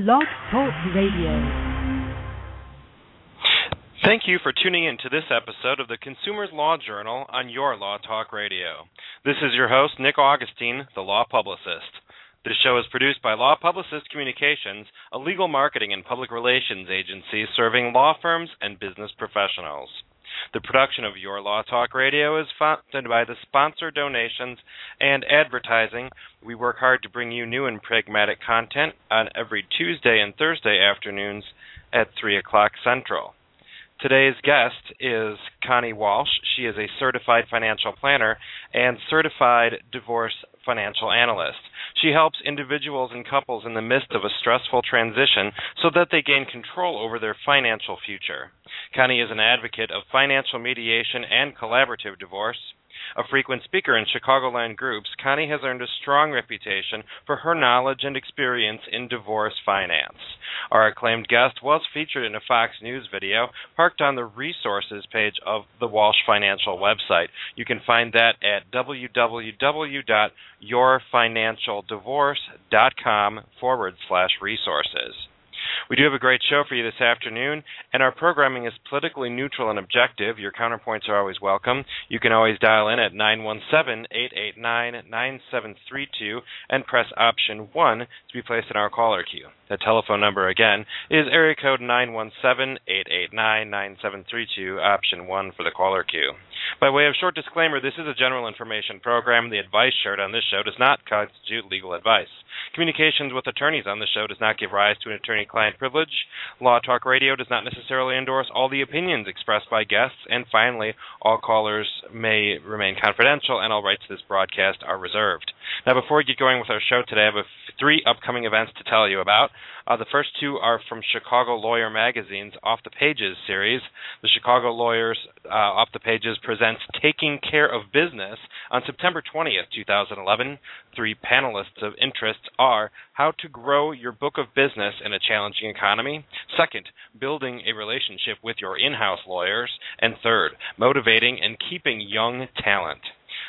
Law Talk Radio. Thank you for tuning in to this episode of the Consumers Law Journal on your Law Talk Radio. This is your host, Nick Augustine, the Law Publicist. This show is produced by Law Publicist Communications, a legal marketing and public relations agency serving law firms and business professionals. The production of Your Law Talk Radio is funded by the sponsor donations and advertising. We work hard to bring you new and pragmatic content on every Tuesday and Thursday afternoons at 3 o'clock Central. Today's guest is Connie Walsh. She is a certified financial planner and certified divorce financial analyst. She helps individuals and couples in the midst of a stressful transition so that they gain control over their financial future. Connie is an advocate of financial mediation and collaborative divorce. A frequent speaker in Chicagoland groups, Connie has earned a strong reputation for her knowledge and experience in divorce finance. Our acclaimed guest was featured in a Fox News video parked on the resources page of the Walsh Financial website. You can find that at www.yourfinancialdivorce.com/resources. We do have a great show for you this afternoon, and our programming is politically neutral and objective. Your counterpoints are always welcome. You can always dial in at 917-889-9732 and press option 1 to be placed in our caller queue. The telephone number, again, is area code 917-889-9732, option 1 for the caller queue. By way of short disclaimer, this is a general information program. The advice shared on this show does not constitute legal advice. Communications with attorneys on the show does not give rise to an attorney-client privilege. Law Talk Radio does not necessarily endorse all the opinions expressed by guests. And finally, all callers may remain confidential, and all rights to this broadcast are reserved. Now, before we get going with our show today, I have three upcoming events to tell you about. The first two are from Chicago Lawyer Magazine's Off the Pages series. The Chicago Lawyers Off the Pages presents Taking Care of Business on September 20th, 2011. Three panelists of interest are how to grow your book of business in a challenging economy, second, building a relationship with your in-house lawyers, and third, motivating and keeping young talent.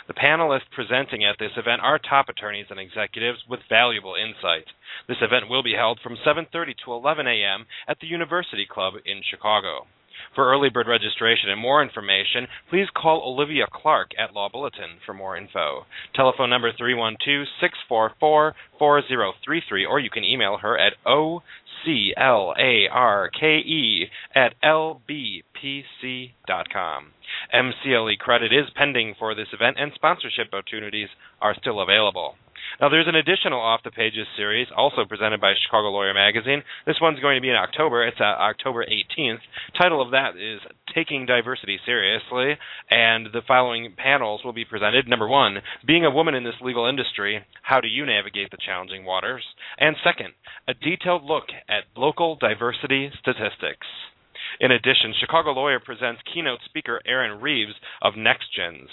The panelists presenting at this event are top attorneys and executives with valuable insight. This event will be held from 7:30 to 11 a.m. at the University Club in Chicago. For early bird registration and more information, please call Olivia Clark at Law Bulletin for more info. Telephone number 312-644-4033, or you can email her at oclarke@lbpc.com. MCLE credit is pending for this event, and sponsorship opportunities are still available. Now, there's an additional Off the Pages series, also presented by Chicago Lawyer Magazine. This one's going to be in October. It's October 18th. Title of that is Taking Diversity Seriously, and the following panels will be presented. Number one, being a woman in this legal industry, how do you navigate the challenging waters? And second, a detailed look at local diversity statistics. In addition, Chicago Lawyer presents keynote speaker Aaron Reeves of NextGens.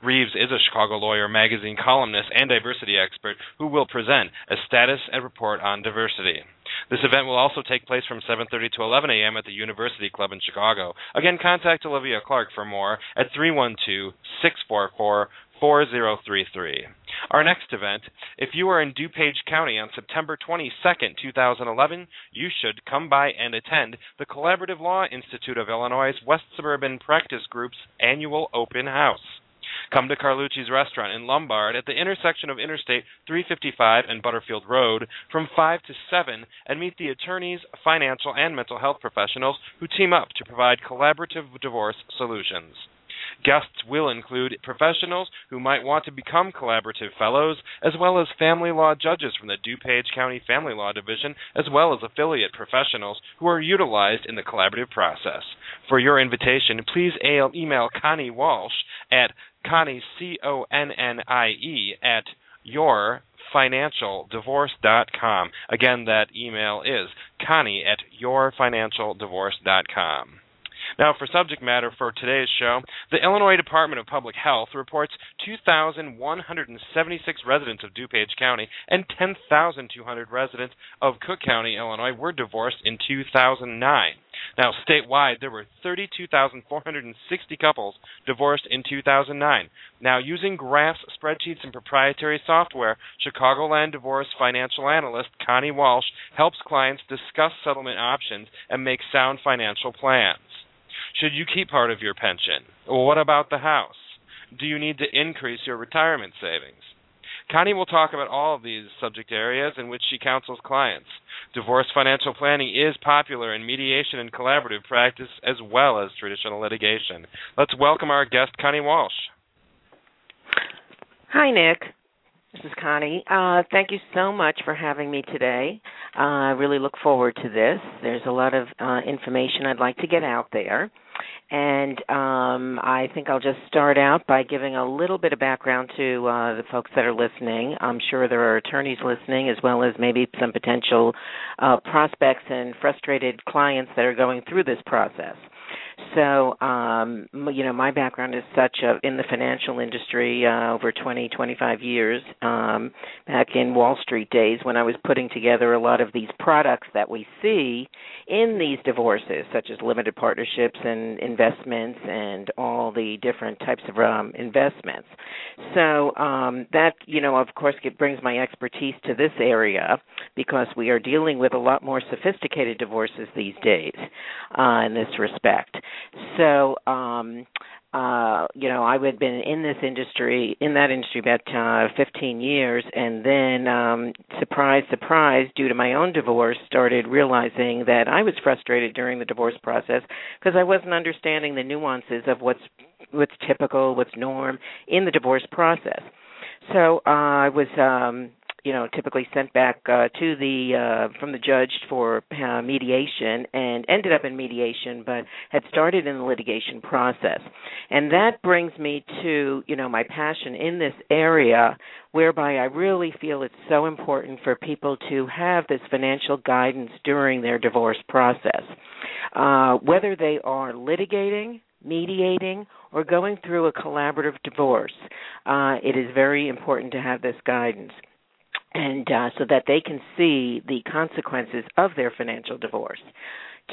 Reeves is a Chicago Lawyer Magazine columnist and diversity expert who will present a status and report on diversity. This event will also take place from 7:30 to 11 a.m. at the University Club in Chicago. Again, contact Olivia Clark for more at 312-644-4033. Our next event, if you are in DuPage County on September 22nd, 2011, you should come by and attend the Collaborative Law Institute of Illinois' West Suburban Practice Group's annual open house. Come to Carlucci's Restaurant in Lombard at the intersection of Interstate 355 and Butterfield Road from 5 to 7 and meet the attorneys, financial, and mental health professionals who team up to provide collaborative divorce solutions. Guests will include professionals who might want to become collaborative fellows, as well as family law judges from the DuPage County Family Law Division, as well as affiliate professionals who are utilized in the collaborative process. For your invitation, please email Connie Walsh at Connie, C-O-N-N-I-E, at yourfinancialdivorce.com. Again, that email is Connie at yourfinancialdivorce.com. Now, for subject matter for today's show, the Illinois Department of Public Health reports 2,176 residents of DuPage County and 10,200 residents of Cook County, Illinois, were divorced in 2009. Now, statewide, there were 32,460 couples divorced in 2009. Now, using graphs, spreadsheets, and proprietary software, Chicagoland Divorce Financial Analyst Connie Walsh helps clients discuss settlement options and make sound financial plans. Should you keep part of your pension? Well, what about the house? Do you need to increase your retirement savings? Connie will talk about all of these subject areas in which she counsels clients. Divorce financial planning is popular in mediation and collaborative practice as well as traditional litigation. Let's welcome our guest, Connie Walsh. Hi, Nick. This is Connie. Thank you so much for having me today. I really look forward to this. There's a lot of information I'd like to get out there. And I think I'll just start out by giving a little bit of background to the folks that are listening. I'm sure there are attorneys listening as well as maybe some potential prospects and frustrated clients that are going through this process. So, you know, my background is in the financial industry over 20, 25 years, back in Wall Street days when I was putting together a lot of these products that we see in these divorces, such as limited partnerships and investments and all the different types of investments. So that, you know, of course, it brings my expertise to this area because we are dealing with a lot more sophisticated divorces these days in this respect. So, you know, I had been in that industry about 15 years, and then, surprise, surprise, due to my own divorce, started realizing that I was frustrated during the divorce process because I wasn't understanding the nuances of what's typical, what's norm in the divorce process. So I was you know, typically sent back from the judge for mediation and ended up in mediation, but had started in the litigation process. And that brings me to, you know, my passion in this area, whereby I really feel it's so important for people to have this financial guidance during their divorce process, whether they are litigating, mediating, or going through a collaborative divorce. It is very important to have this guidance. And so that they can see the consequences of their financial divorce.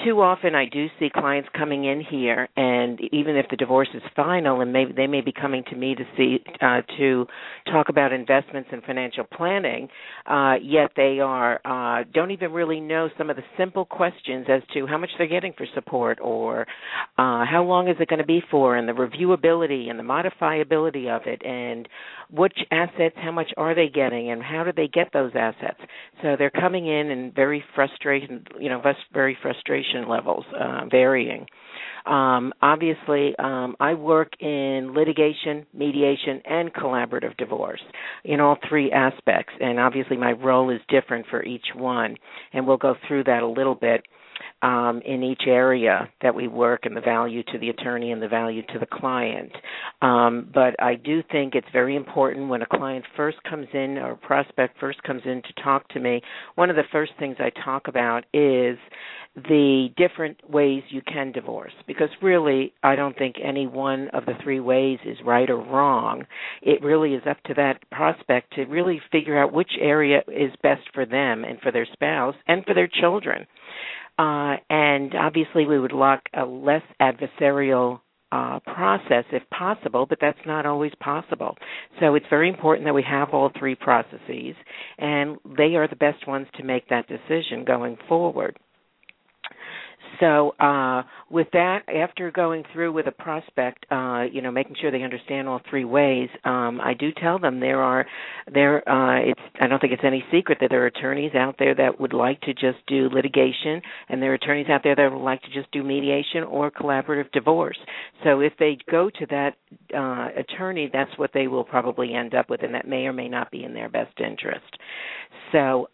Too often I do see clients coming in here, and even if the divorce is final, and maybe they may be coming to me to talk about investments and financial planning, yet they don't even really know some of the simple questions as to how much they're getting for support, or how long is it going to be for, and the reviewability and the modifiability of it, and which assets, how much are they getting, and how do they get those assets. So they're coming in and very frustrated levels varying. Obviously, I work in litigation, mediation, and collaborative divorce in all three aspects, and obviously my role is different for each one, and we'll go through that a little bit in each area that we work and the value to the attorney and the value to the client. But I do think it's very important when a client first comes in or a prospect first comes in to talk to me, one of the first things I talk about is the different ways you can divorce, because really I don't think any one of the three ways is right or wrong. It really is up to that prospect to really figure out which area is best for them and for their spouse and for their children. And obviously we would like a less adversarial process if possible, but that's not always possible. So it's very important that we have all three processes, and they are the best ones to make that decision going forward. So with that, after going through with a prospect, you know, making sure they understand all three ways, I do tell them I don't think it's any secret that there are attorneys out there that would like to just do litigation, and there are attorneys out there that would like to just do mediation or collaborative divorce. So if they go to that attorney, that's what they will probably end up with, and that may or may not be in their best interest. So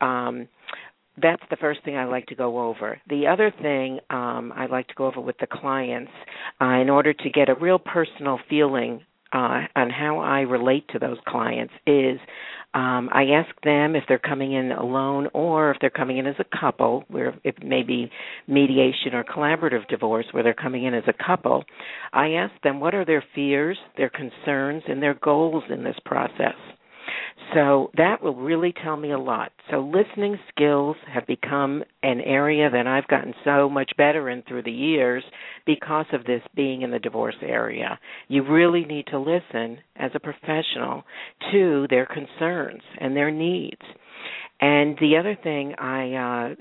that's the first thing I like to go over. The other thing I like to go over with the clients in order to get a real personal feeling on how I relate to those clients is I ask them if they're coming in alone or if they're coming in as a couple, where it may be mediation or collaborative divorce where they're coming in as a couple. I ask them what are their fears, their concerns, and their goals in this process. So that will really tell me a lot. So listening skills have become an area that I've gotten so much better in through the years because of this being in the divorce area. You really need to listen as a professional to their concerns and their needs. And the other thing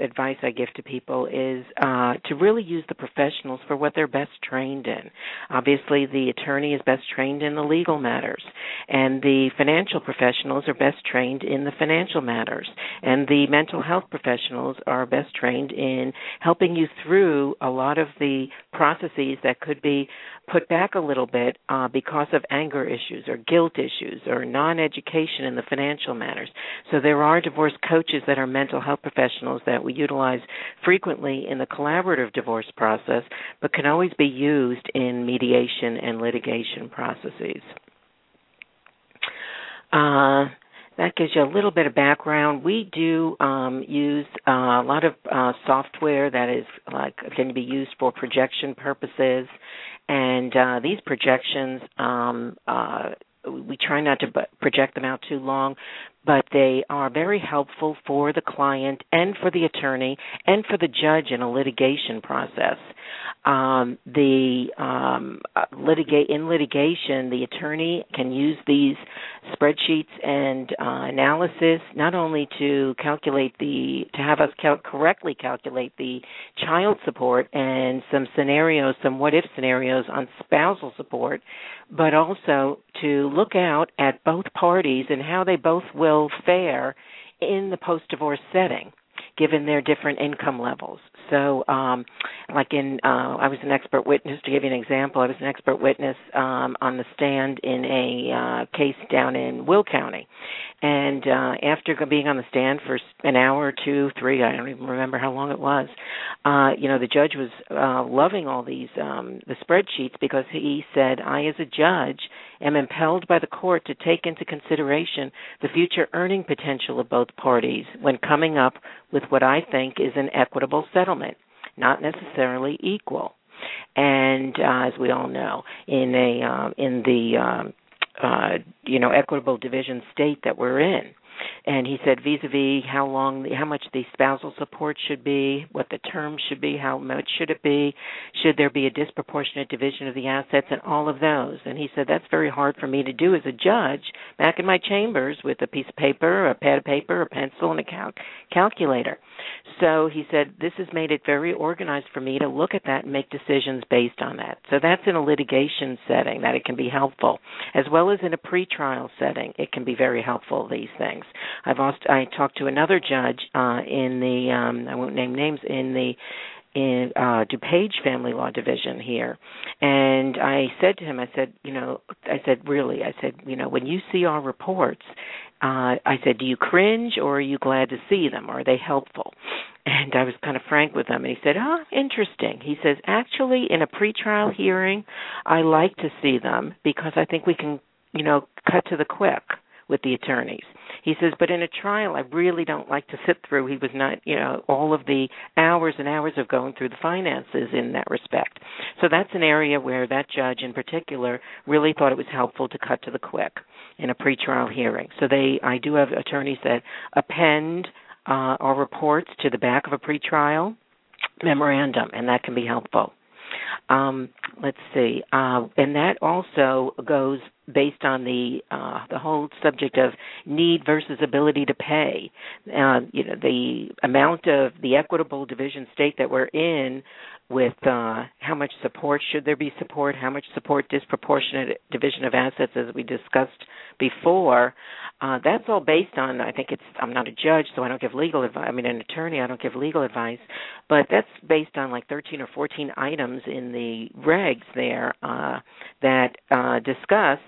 advice I give to people is to really use the professionals for what they're best trained in. Obviously, the attorney is best trained in the legal matters, and the financial professionals are best trained in the financial matters, and the mental health professionals are best trained in helping you through a lot of the processes that could be put back a little bit because of anger issues or guilt issues or non-education in the financial matters. So there are divorce coaches that are mental health professionals that we utilize frequently in the collaborative divorce process, but can always be used in mediation and litigation processes. That gives you a little bit of background. We do use a lot of software that is can be used for projection purposes, and these projections we try not to project them out too long, but they are very helpful for the client and for the attorney and for the judge in a litigation process. In litigation, the attorney can use these spreadsheets and analysis not only to calculate correctly calculate the child support and some what-if scenarios on spousal support, but also to look out at both parties and how they both will fare in the post-divorce setting, given their different income levels. So, I was an expert witness, to give you an example, on the stand in a case down in Will County. And after being on the stand for an hour, two, three, I don't even remember how long it was, the judge was loving all these the spreadsheets because he said, I as a judge am impelled by the court to take into consideration the future earning potential of both parties when coming up with what I think is an equitable settlement, not necessarily equal. And as we all know, in the equitable division state that we're in. And he said vis-a-vis how much the spousal support should be, what the term should be, how much should it be, should there be a disproportionate division of the assets, and all of those. And he said that's very hard for me to do as a judge back in my chambers with a piece of paper, a pad of paper, a pencil, and a calculator. So he said this has made it very organized for me to look at that and make decisions based on that. So that's in a litigation setting that it can be helpful, as well as in a pretrial setting. It can be very helpful, these things. I talked to another judge I won't name names, in DuPage Family Law Division here, and I said to him, I said, when you see our reports, I said, do you cringe or are you glad to see them? Are they helpful? And I was kind of frank with him, and he said, interesting. He says, actually, in a pretrial hearing, I like to see them because I think we can, cut to the quick with the attorneys. He says, but in a trial, I really don't like to sit through. He was not, all of the hours and hours of going through the finances in that respect. So that's an area where that judge in particular really thought it was helpful to cut to the quick in a pretrial hearing. So I do have attorneys that append our reports to the back of a pretrial memorandum, and that can be helpful. Let's see. And that also goes based on the whole subject of need versus ability to pay. The amount of the equitable division state that we're in with how much support, should there be support, how much support, disproportionate division of assets, as we discussed before, that's all based on, I'm not a judge, so I don't give legal advice. I mean, an attorney, I don't give legal advice, but that's based on 13 or 14 items in the regs there that discuss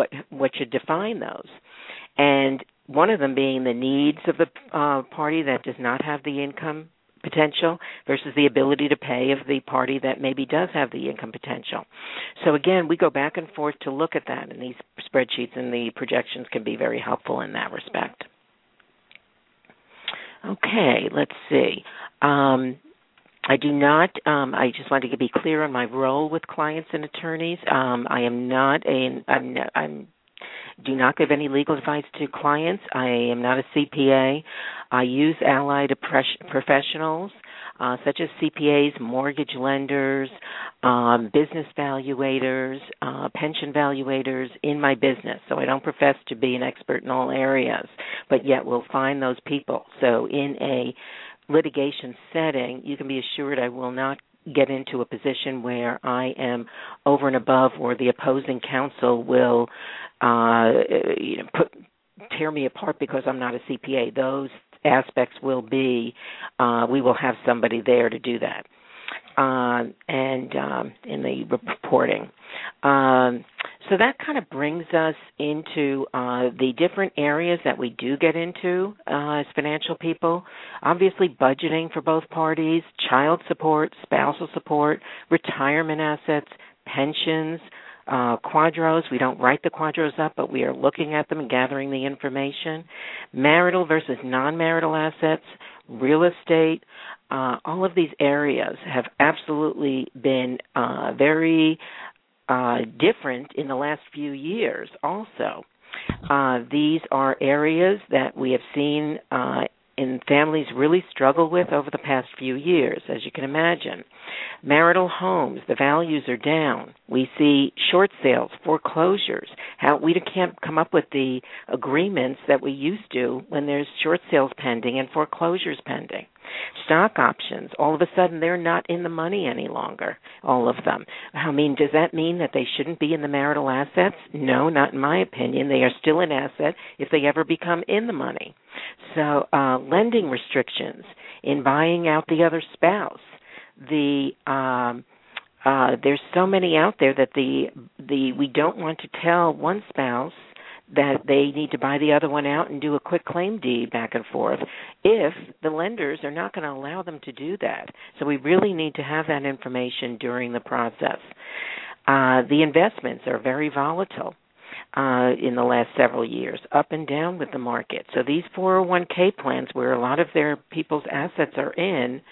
what should define those. And one of them being the needs of the party that does not have the income potential versus the ability to pay of the party that maybe does have the income potential. So again, we go back and forth to look at that, and these spreadsheets and the projections can be very helpful in that respect. Okay, let's see. I do not, I just want to be clear on my role with clients and attorneys. I am not a, I'm do not give any legal advice to clients. I am not a CPA. I use allied professionals, such as CPAs, mortgage lenders, business valuators, pension valuators in my business. So I don't profess to be an expert in all areas, but yet we'll find those people. So in a litigation setting, you can be assured I will not get into a position where I am over and above, or the opposing counsel will tear me apart because I'm not a CPA. Those aspects will be, we will have somebody there to do that, and in the reporting. So that kind of brings us into the different areas that we do get into as financial people. Obviously, budgeting for both parties, child support, spousal support, retirement assets, pensions, quadros. We don't write the quadros up, but we are looking at them and gathering the information. Marital versus non-marital assets, real estate, all of these areas have absolutely been very different in the last few years also. These are areas that we have seen and families really struggle with over the past few years, as you can imagine. Marital homes, the values are down. We see short sales, foreclosures. We can't come up with the agreements that we used to when there's short sales pending and foreclosures pending. Stock options, all of a sudden they're not in the money any longer, all of them. I mean, does that mean that they shouldn't be in the marital assets? No, not in my opinion. They are still an asset if they ever become in the money. So lending restrictions in buying out the other spouse. There's so many out there that the we don't want to tell one spouse that they need to buy the other one out and do a quick claim deed back and forth if the lenders are not going to allow them to do that. So we really need to have that information during the process. The investments are very volatile in the last several years, up and down with the market. So these 401k plans where a lot of their people's assets are in,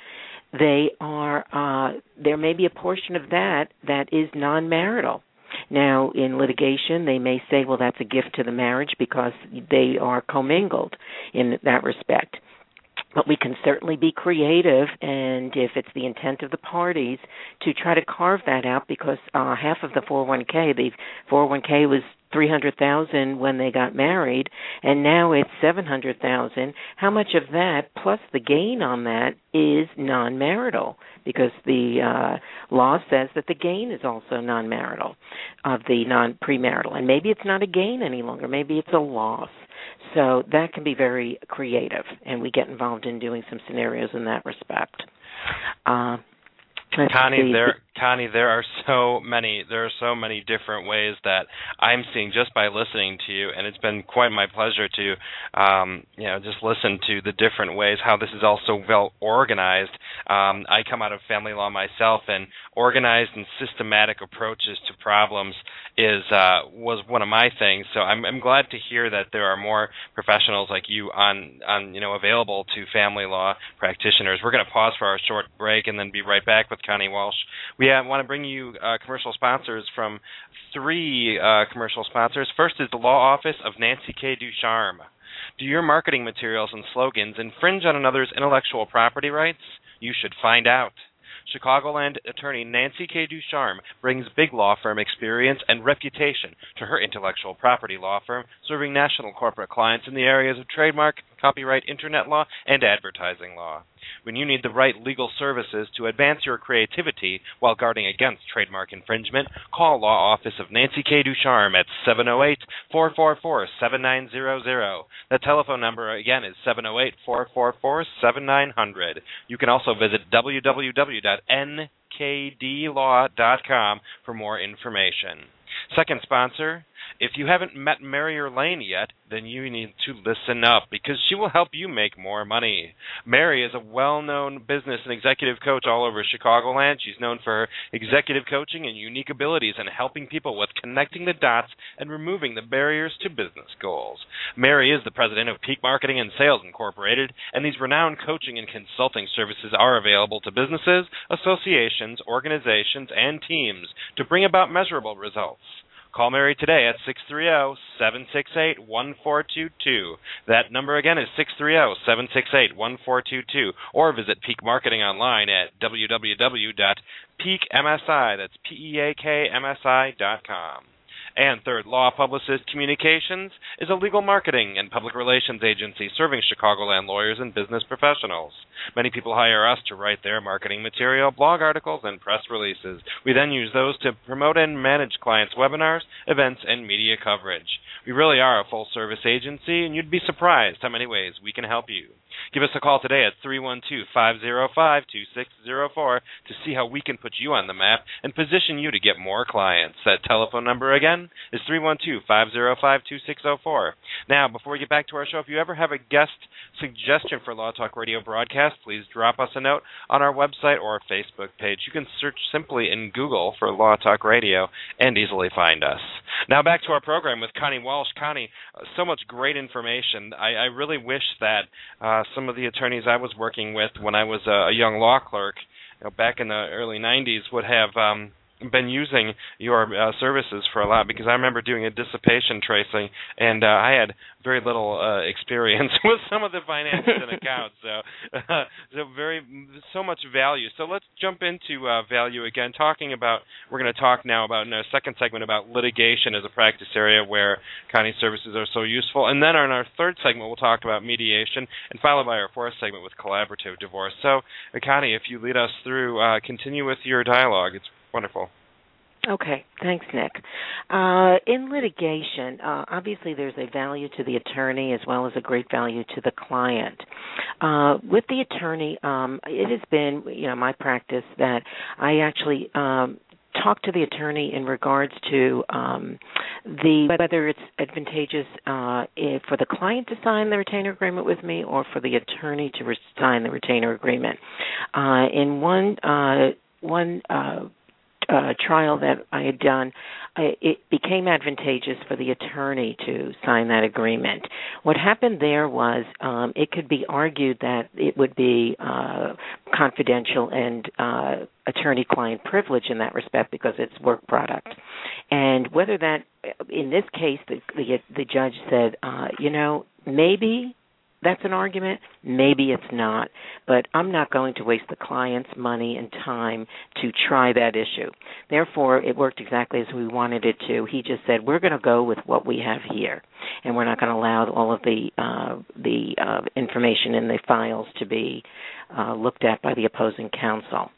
they are there may be a portion of that that is non-marital. Now, in litigation, they may say, well, that's a gift to the marriage because they are commingled in that respect. But we can certainly be creative, and if it's the intent of the parties, to try to carve that out, because half of the 401k was $300,000 when they got married, and now it's $700,000. How much of that, plus the gain on that, is non-marital? Because the law says that the gain is also non-marital of the non-premarital, and maybe it's not a gain any longer. Maybe it's a loss. So that can be very creative, and we get involved in doing some scenarios in that respect. Connie, there are so many different ways that I'm seeing just by listening to you, and it's been quite my pleasure to, just listen to the different ways how this is all so well organized. I come out of family law myself, and organized and systematic approaches to problems was one of my things. So I'm glad to hear that there are more professionals like you on available to family law practitioners. We're going to pause for our short break and then be right back with Connie Walsh. We want to bring you commercial sponsors from three commercial sponsors. First is the Law Office of Nancy K. Ducharme. Do your marketing materials and slogans infringe on another's intellectual property rights? You should find out. Chicagoland attorney Nancy K. Ducharme brings big law firm experience and reputation to her intellectual property law firm, serving national corporate clients in the areas of trademark, copyright, internet law, and advertising law. When you need the right legal services to advance your creativity while guarding against trademark infringement, call Law Office of Nancy K. Ducharme at 708-444-7900. The telephone number, again, is 708-444-7900. You can also visit www.nkdlaw.com for more information. Second sponsor, If you haven't met Mary Erlaine yet, then you need to listen up because she will help you make more money. Mary is a well-known business and executive coach all over Chicagoland. She's known for her executive coaching and unique abilities in helping people with connecting the dots and removing the barriers to business goals. Mary is the president of Peak Marketing and Sales Incorporated, and these renowned coaching and consulting services are available to businesses, associations, organizations, and teams to bring about measurable results. Call Mary today at 630-768-1422. That number again is 630-768-1422, or visit Peak Marketing online at www.peakmsi, that's peakmsi.com. And third, Law Publicist Communications is a legal marketing and public relations agency serving Chicagoland lawyers and business professionals. Many people hire us to write their marketing material, blog articles, and press releases. We then use those to promote and manage clients' webinars, events, and media coverage. We really are a full-service agency, and you'd be surprised how many ways we can help you. Give us a call today at 312-505-2604 to see how we can put you on the map and position you to get more clients. That telephone number again is 312-505-2604. Now, before we get back to our show, if you ever have a guest suggestion for Law Talk Radio broadcast, please drop us a note on our website or Facebook page. You can search simply in Google for Law Talk Radio and easily find us. Now, back to our program with Connie Walsh. Connie, so much great information. I really wish that some of the attorneys I was working with when I was a young law clerk, back in the early 90s, would have been using your services for a lot, because I remember doing a dissipation tracing, and I had very little experience with some of the finances and accounts. So much value. So let's jump into value again. We're going to talk now about, in our second segment, about litigation as a practice area where Connie's services are so useful. And then in our third segment, we'll talk about mediation, and followed by our fourth segment with collaborative divorce. So, Connie, if you lead us through, continue with your dialogue. It's wonderful. Okay. Thanks, Nick. In litigation, obviously there's a value to the attorney as well as a great value to the client. With the attorney, it has been, my practice that I actually talk to the attorney in regards to whether it's advantageous for the client to sign the retainer agreement with me or for the attorney to sign the retainer agreement. In one trial that I had done, it became advantageous for the attorney to sign that agreement. What happened there was it could be argued that it would be confidential and attorney-client privilege in that respect because it's work product. And whether that, in this case, the judge said, maybe that's an argument. Maybe it's not, but I'm not going to waste the client's money and time to try that issue. Therefore, it worked exactly as we wanted it to. He just said, we're going to go with what we have here, and we're not going to allow all of the information in the files to be looked at by the opposing counsel.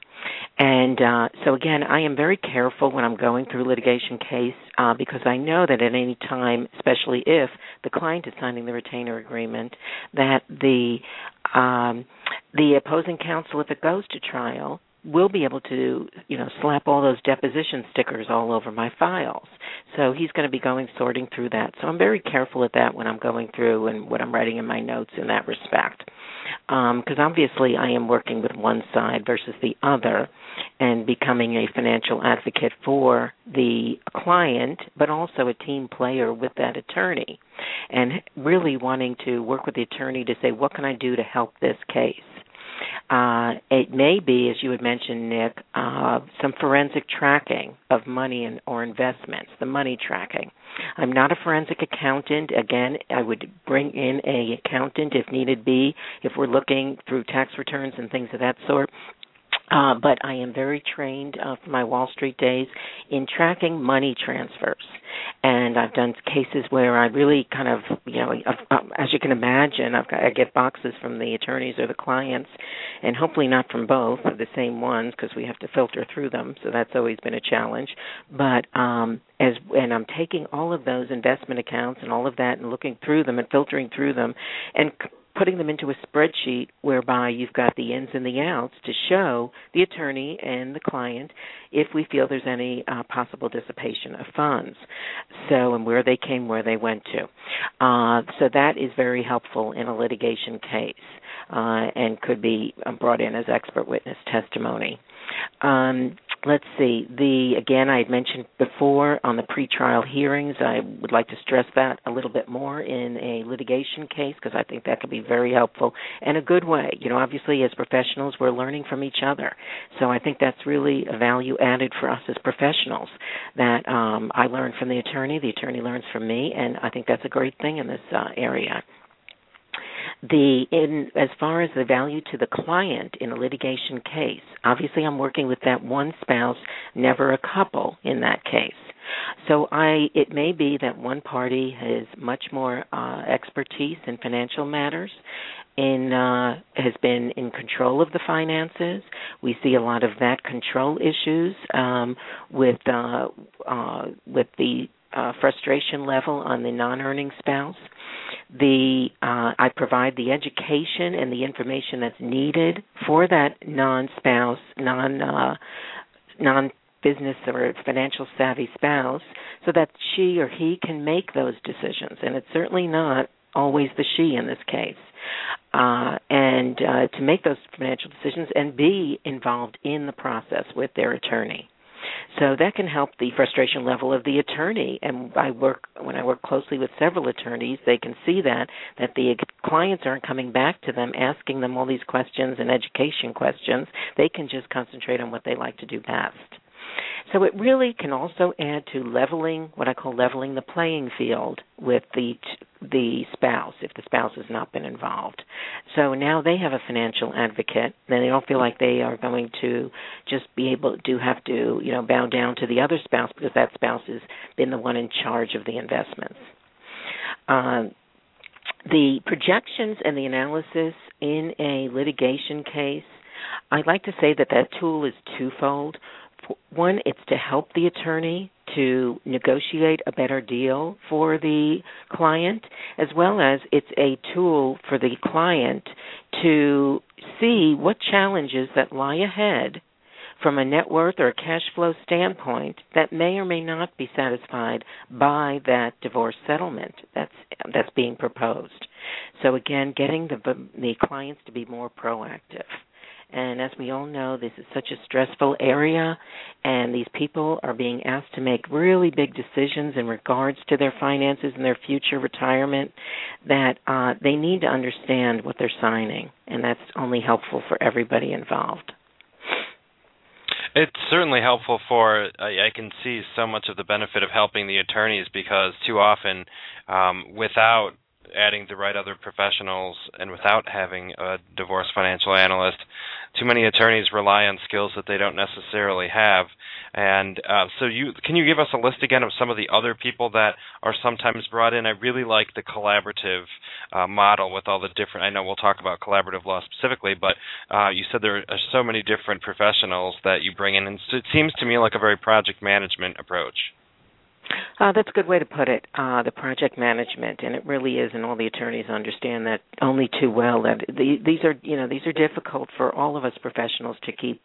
And so, again, I am very careful when I'm going through litigation case because I know that at any time, especially if the client is signing the retainer agreement, that the opposing counsel, if it goes to trial, will be able to, slap all those deposition stickers all over my files. So he's going to be sorting through that. So I'm very careful at that when I'm going through and what I'm writing in my notes in that respect. Because obviously I am working with one side versus the other and becoming a financial advocate for the client, but also a team player with that attorney, and really wanting to work with the attorney to say, what can I do to help this case? It may be, as you had mentioned, Nick, some forensic tracking of money or investments, the money tracking. I'm not a forensic accountant. Again, I would bring in an accountant if needed be, if we're looking through tax returns and things of that sort. But I am very trained from my Wall Street days in tracking money transfers. And I've done cases where I really kind of, as you can imagine, I get boxes from the attorneys or the clients, and hopefully not from both of the same ones because we have to filter through them. So that's always been a challenge. But and I'm taking all of those investment accounts and all of that and looking through them and filtering through them and putting them into a spreadsheet whereby you've got the ins and the outs to show the attorney and the client if we feel there's any possible dissipation of funds, so, and where they came, where they went to. So that is very helpful in a litigation case and could be brought in as expert witness testimony. Let's see. Again, I had mentioned before on the pretrial hearings, I would like to stress that a little bit more in a litigation case because I think that could be very helpful and a good way. You know, obviously as professionals, we're learning from each other. So I think that's really a value added for us as professionals that I learn from the attorney learns from me, and I think that's a great thing in this area. As far as the value to the client in a litigation case, obviously I'm working with that one spouse, never a couple in that case. So it may be that one party has much more expertise in financial matters, has been in control of the finances. We see a lot of that control issues with the frustration level on the non-earning spouse. I provide the education and the information that's needed for that non-spouse, non-business or financial savvy spouse so that she or he can make those decisions. And it's certainly not always the she in this case. And to make those financial decisions and be involved in the process with their attorney. So that can help the frustration level of the attorney. And when I work closely with several attorneys, they can see that the clients aren't coming back to them, asking them all these questions and education questions. They can just concentrate on what they like to do best. So it really can also add to leveling, what I call leveling the playing field with the spouse, if the spouse has not been involved. So now they have a financial advocate, and they don't feel like they are going to just be able to have to, you know, bow down to the other spouse because that spouse has been the one in charge of the investments. The projections and the analysis in a litigation case, I'd like to say that tool is twofold. One, it's to help the attorney to negotiate a better deal for the client, as well as it's a tool for the client to see what challenges that lie ahead from a net worth or a cash flow standpoint that may or may not be satisfied by that divorce settlement that's being proposed. So again, getting the clients to be more proactive. And as we all know, this is such a stressful area, and these people are being asked to make really big decisions in regards to their finances and their future retirement that they need to understand what they're signing, and that's only helpful for everybody involved. It's certainly helpful for, I can see so much of the benefit of helping the attorneys because too often without adding the right other professionals and without having a divorce financial analyst, too many attorneys rely on skills that they don't necessarily have. And can you give us a list again of some of the other people that are sometimes brought in? I really like the collaborative model with all the different, I know we'll talk about collaborative law specifically, but you said there are so many different professionals that you bring in, and so it seems to me like a very project management approach. That's a good way to put it, the project management, and it really is, and all the attorneys understand that only too well. That these are difficult for all of us professionals to keep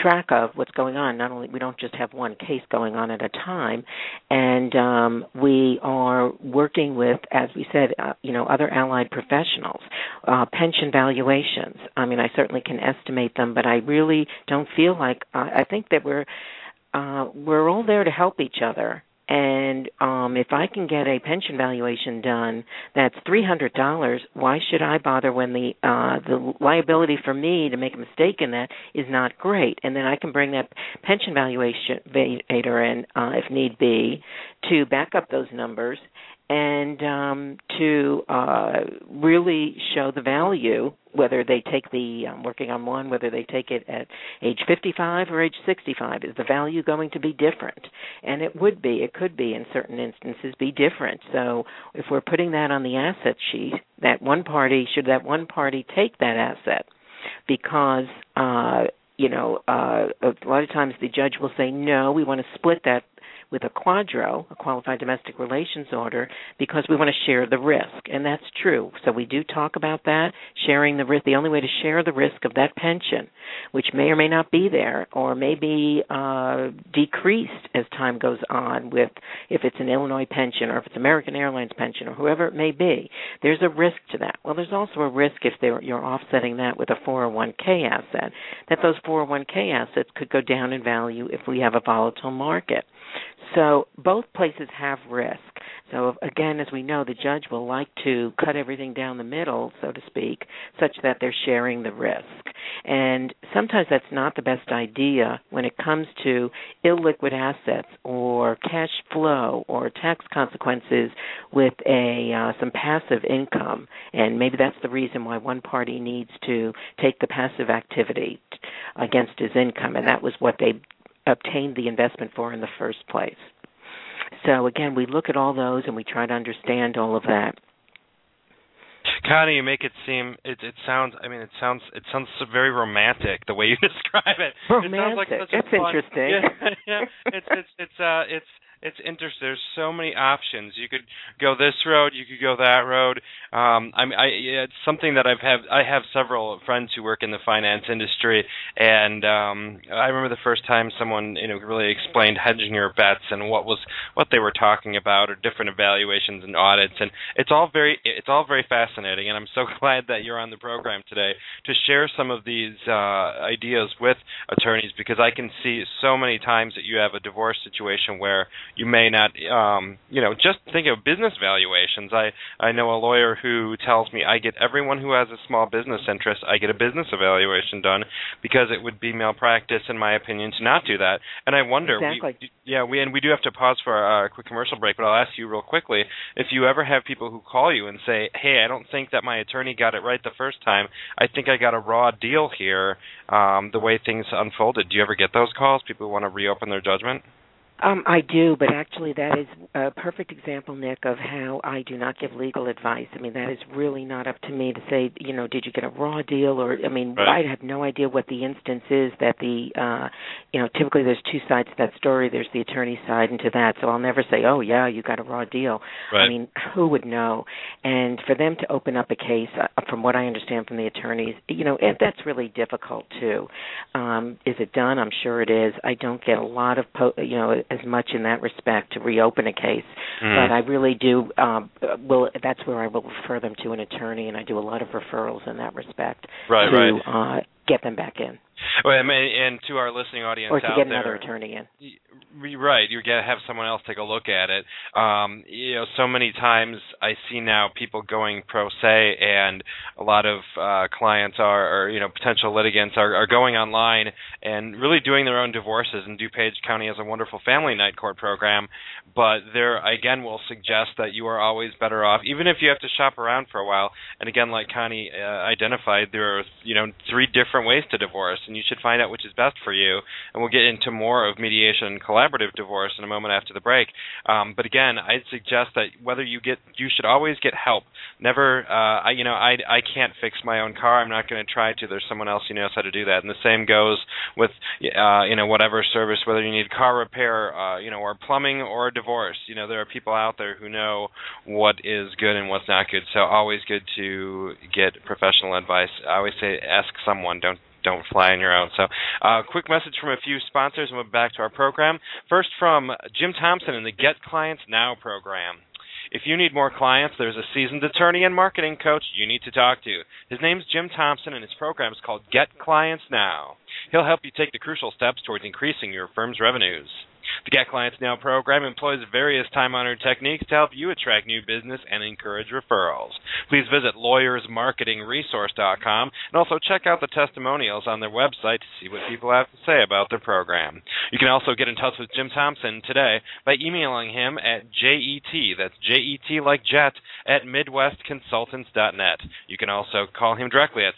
track of what's going on. Not only we don't just have one case going on at a time, and we are working with, as we said, other allied professionals, pension valuations. I mean, I certainly can estimate them, but I really don't feel like I think that we're all there to help each other. And if I can get a pension valuation done that's $300, why should I bother when the liability for me to make a mistake in that is not great? And then I can bring that pension valuation in, if need be, to back up those numbers and to really show the value, whether they take working on one, whether they take it at age 55 or age 65. Is the value going to be different? And it could be in certain instances be different. So if we're putting that on the asset sheet, that one party take that asset? Because, a lot of times the judge will say, no, we want to split that with a quadro, a qualified domestic relations order, because we want to share the risk, and that's true. So we do talk about that, sharing the risk, the only way to share the risk of that pension, which may or may not be there or may be decreased as time goes on with if it's an Illinois pension or if it's American Airlines pension or whoever it may be. There's a risk to that. Well, there's also a risk if you're offsetting that with a 401k asset, that those 401k assets could go down in value if we have a volatile market. So both places have risk. So, again, as we know, the judge will like to cut everything down the middle, so to speak, such that they're sharing the risk. And sometimes that's not the best idea when it comes to illiquid assets or cash flow or tax consequences with some passive income. And maybe that's the reason why one party needs to take the passive activity against his income, and that was what they obtained the investment for in the first place. So, again, we look at all those and we try to understand all of that. Connie, you make it seem it sounds very romantic the way you describe it. Romantic. It sounds like such a fun, interesting. Yeah, It's interesting. There's so many options. You could go this road. You could go that road. It's something that I have several friends who work in the finance industry, and I remember the first time someone really explained hedging your bets and what they were talking about, or different evaluations and audits, and it's all very fascinating. And I'm so glad that you're on the program today to share some of these ideas with attorneys, because I can see so many times that you have a divorce situation where you may not, just think of business valuations. I know a lawyer who tells me I get everyone who has a small business interest, I get a business evaluation done, because it would be malpractice, in my opinion, to not do that. And I wonder, exactly. We do have to pause for a quick commercial break, but I'll ask you real quickly, if you ever have people who call you and say, hey, I don't think that my attorney got it right the first time. I think I got a raw deal here, the way things unfolded. Do you ever get those calls, people who want to reopen their judgment? I do, but actually that is a perfect example, Nick, of how I do not give legal advice. I mean, that is really not up to me to say, did you get a raw deal? Or, right. I have no idea what the instance is that typically there's two sides to that story. There's the attorney side into that. So I'll never say, oh, yeah, you got a raw deal. Right. I mean, who would know? And for them to open up a case, from what I understand from the attorneys, that's really difficult, too. Is it done? I'm sure it is. I don't get a lot of, as much in that respect to reopen a case, but I really do. That's where I will refer them to an attorney, and I do a lot of referrals in that respect to get them back in. Well, and to our listening audience out there, or to get another attorney in. Right, you have someone else take a look at it. So many times I see now people going pro se, and a lot of clients or potential litigants are going online and really doing their own divorces. And DuPage County has a wonderful family night court program, but there again will suggest that you are always better off, even if you have to shop around for a while. And again, like Connie identified, there are three different ways to divorce. And you should find out which is best for you. And we'll get into more of mediation and collaborative divorce in a moment after the break. But again, I'd suggest that you should always get help. Never, I can't fix my own car. I'm not going to try to. There's someone else who knows how to do that. And the same goes with, whatever service, whether you need car repair, or plumbing or divorce. There are people out there who know what is good and what's not good. So always good to get professional advice. I always say, ask someone. Don't fly on your own. So quick message from a few sponsors, and we'll be back to our program. First, from Jim Thompson and the Get Clients Now program. If you need more clients, there's a seasoned attorney and marketing coach you need to talk to. His name's Jim Thompson, and his program is called Get Clients Now. He'll help you take the crucial steps towards increasing your firm's revenues. The Get Clients Now program employs various time-honored techniques to help you attract new business and encourage referrals. Please visit lawyersmarketingresource.com and also check out the testimonials on their website to see what people have to say about their program. You can also get in touch with Jim Thompson today by emailing him at JET, that's J-E-T like jet, @midwestconsultants.net. You can also call him directly at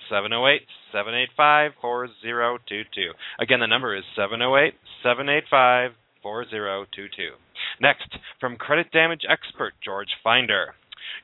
708-785-4022. Again, the number is 708-785-4022. 4022. Next, from credit damage expert George Finder.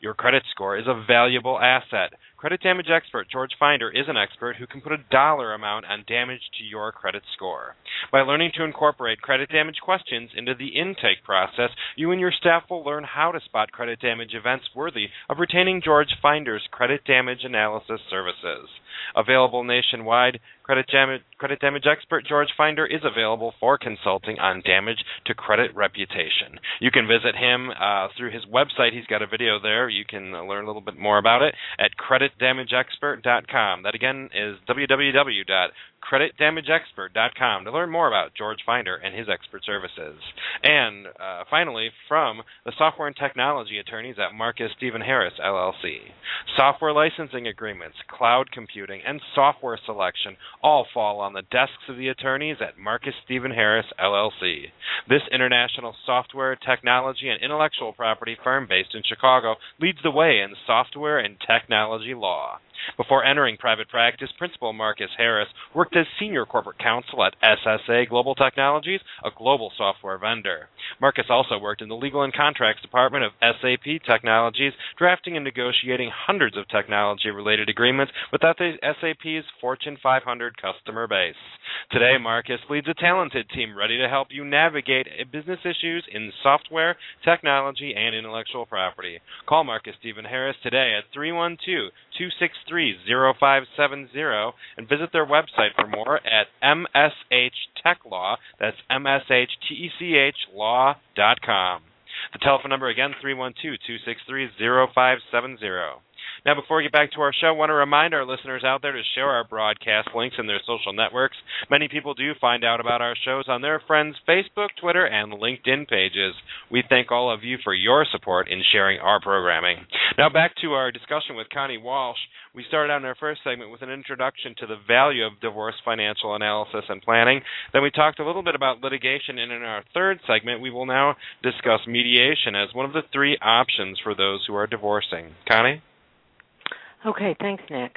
Your credit score is a valuable asset. Credit damage expert George Finder is an expert who can put a dollar amount on damage to your credit score. By learning to incorporate credit damage questions into the intake process, you and your staff will learn how to spot credit damage events worthy of retaining George Finder's credit damage analysis services. Available nationwide, credit damage expert George Finder is available for consulting on damage to credit reputation. You can visit him through his website. He's got a video there. You can learn a little bit more about it at creditdamageexpert.com. That, again, is www.creditdamageexpert.com to learn more about George Finder and his expert services. And finally, from the software and technology attorneys at Marcus Stephen Harris, LLC. Software licensing agreements, cloud computing, and software selection all fall on the desks of the attorneys at Marcus Stephen Harris, LLC. This international software, technology, and intellectual property firm based in Chicago leads the way in software and technology law. Before entering private practice, Principal Marcus Harris worked as senior corporate counsel at SSA Global Technologies, a global software vendor. Marcus also worked in the legal and contracts department of SAP Technologies, drafting and negotiating hundreds of technology-related agreements with SAP's Fortune 500 customer base. Today, Marcus leads a talented team ready to help you navigate business issues in software, technology, and intellectual property. Call Marcus Stephen Harris today at 312-263-0570 and visit their website for more at MSH Tech Law. That's MSHTECHlaw.com. The telephone number again, 312-263-0570. Now, before we get back to our show, I want to remind our listeners out there to share our broadcast links in their social networks. Many people do find out about our shows on their friends' Facebook, Twitter, and LinkedIn pages. We thank all of you for your support in sharing our programming. Now, back to our discussion with Connie Walsh. We started out in our first segment with an introduction to the value of divorce financial analysis and planning. Then we talked a little bit about litigation, and in our third segment, we will now discuss mediation as one of the three options for those who are divorcing. Connie? Okay, thanks, Nick.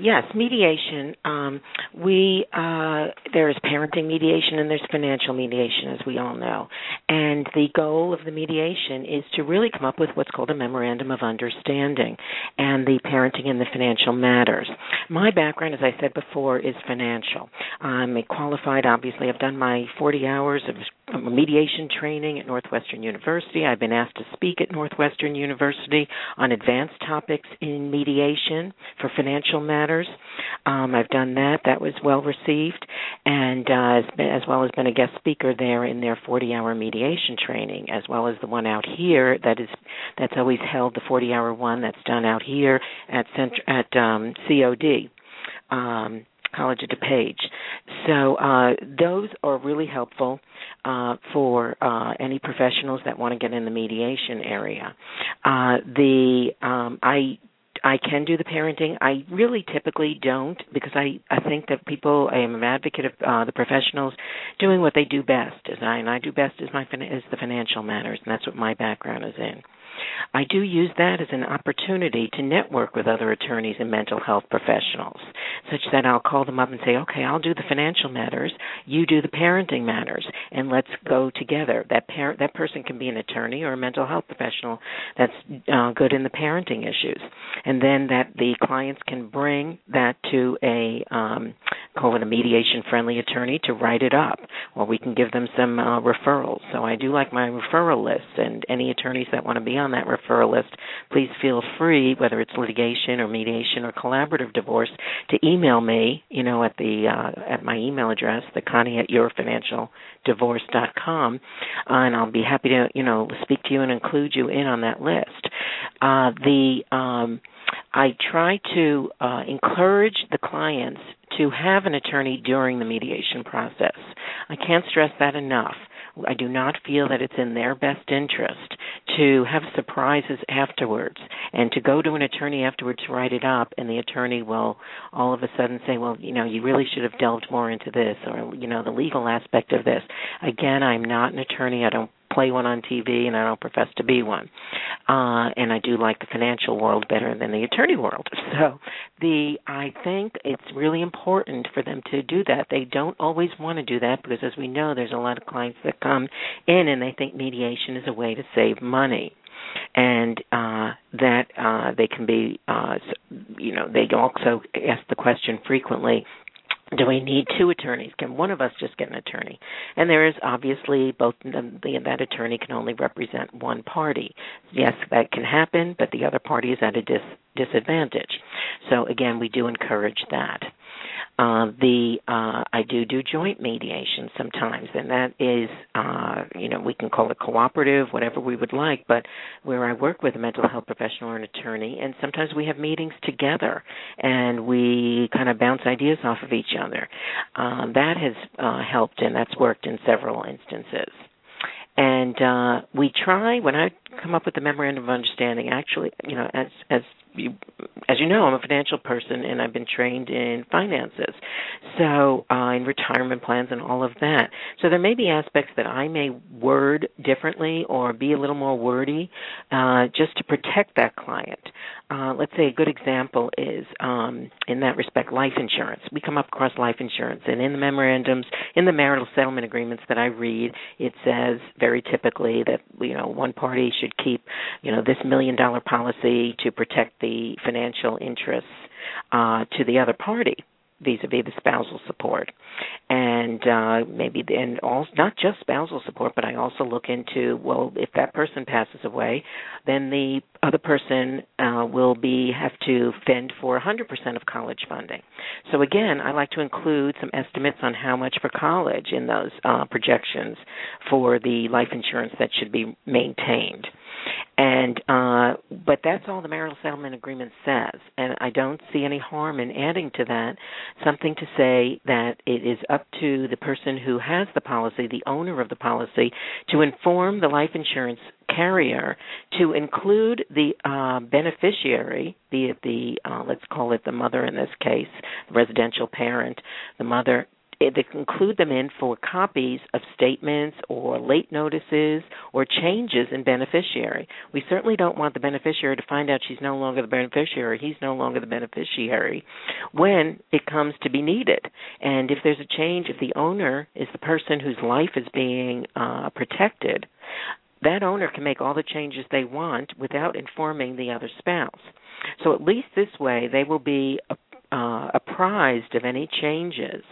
Yes, mediation. There is parenting mediation and there's financial mediation, as we all know. And the goal of the mediation is to really come up with what's called a memorandum of understanding and the parenting and the financial matters. My background, as I said before, is financial. I'm a qualified, obviously. I've done my 40 hours of mediation training at Northwestern University. I've been asked to speak at Northwestern University on advanced topics in mediation for financial matters. I've done that. That was well received, and as well as been a guest speaker there in their 40-hour mediation training, as well as the one out here that's always held, the 40-hour one that's done out here at COD. College of DuPage. So those are really helpful for any professionals that want to get in the mediation area. I can do the parenting. I really typically don't because I think that I am an advocate of the professionals doing what they do best. I do best is the financial matters, and that's what my background is in. I do use that as an opportunity to network with other attorneys and mental health professionals, such that I'll call them up and say, okay, I'll do the financial matters, you do the parenting matters, and let's go together. That person can be an attorney or a mental health professional that's good in the parenting issues. And then that the clients can bring that to a mediation-friendly attorney to write it up, or we can give them some referrals. So I do like my referral list, and any attorneys that want to be on that referral list, please feel free, whether it's litigation or mediation or collaborative divorce, to email me, at my email address, the Connie at yourfinancialdivorce.com, and I'll be happy to, speak to you and include you in on that list. I try to encourage the clients to have an attorney during the mediation process. I can't stress that enough. I do not feel that it's in their best interest to have surprises afterwards and to go to an attorney afterwards to write it up, and the attorney will all of a sudden say, well, you really should have delved more into this or, the legal aspect of this. Again, I'm not an attorney. I don't play one on TV, and I don't profess to be one. And I do like the financial world better than the attorney world. So I think it's really important for them to do that. They don't always want to do that because, as we know, there's a lot of clients that come in and they think mediation is a way to save money. and that they can be, they also ask the question frequently, do we need two attorneys? Can one of us just get an attorney? And there is obviously both of them, that attorney can only represent one party. Yes, that can happen, but the other party is at a disadvantage. So again, we do encourage that. I do joint mediation sometimes, and that is, we can call it cooperative, whatever we would like, but where I work with a mental health professional or an attorney, and sometimes we have meetings together, and we kind of bounce ideas off of each other. That has helped, and that's worked in several instances. And we try, when I come up with the memorandum of understanding, actually, as you know, I'm a financial person and I've been trained in finances, so in retirement plans and all of that. So there may be aspects that I may word differently or be a little more wordy just to protect that client. Let's say a good example is, in that respect, life insurance. We come up across life insurance, and in the memorandums, in the marital settlement agreements that I read, it says very typically that, one party should keep, this $1 million policy to protect the financial interests to the other party, vis-a-vis the spousal support. And not just spousal support, but I also look into, well, if that person passes away, then the other person will have to fend for 100% of college funding. So again, I like to include some estimates on how much for college in those projections for the life insurance that should be maintained. And but that's all the marital settlement agreement says, and I don't see any harm in adding to that something to say that it is up to the person who has the policy, the owner of the policy, to inform the life insurance carrier to include the beneficiary, be it the let's call it the mother in this case, the residential parent, the mother. They include them in for copies of statements or late notices or changes in beneficiary. We certainly don't want the beneficiary to find out she's no longer the beneficiary, he's no longer the beneficiary, when it comes to be needed. And if there's a change, if the owner is the person whose life is being protected, that owner can make all the changes they want without informing the other spouse. So at least this way they will be apprised of any changes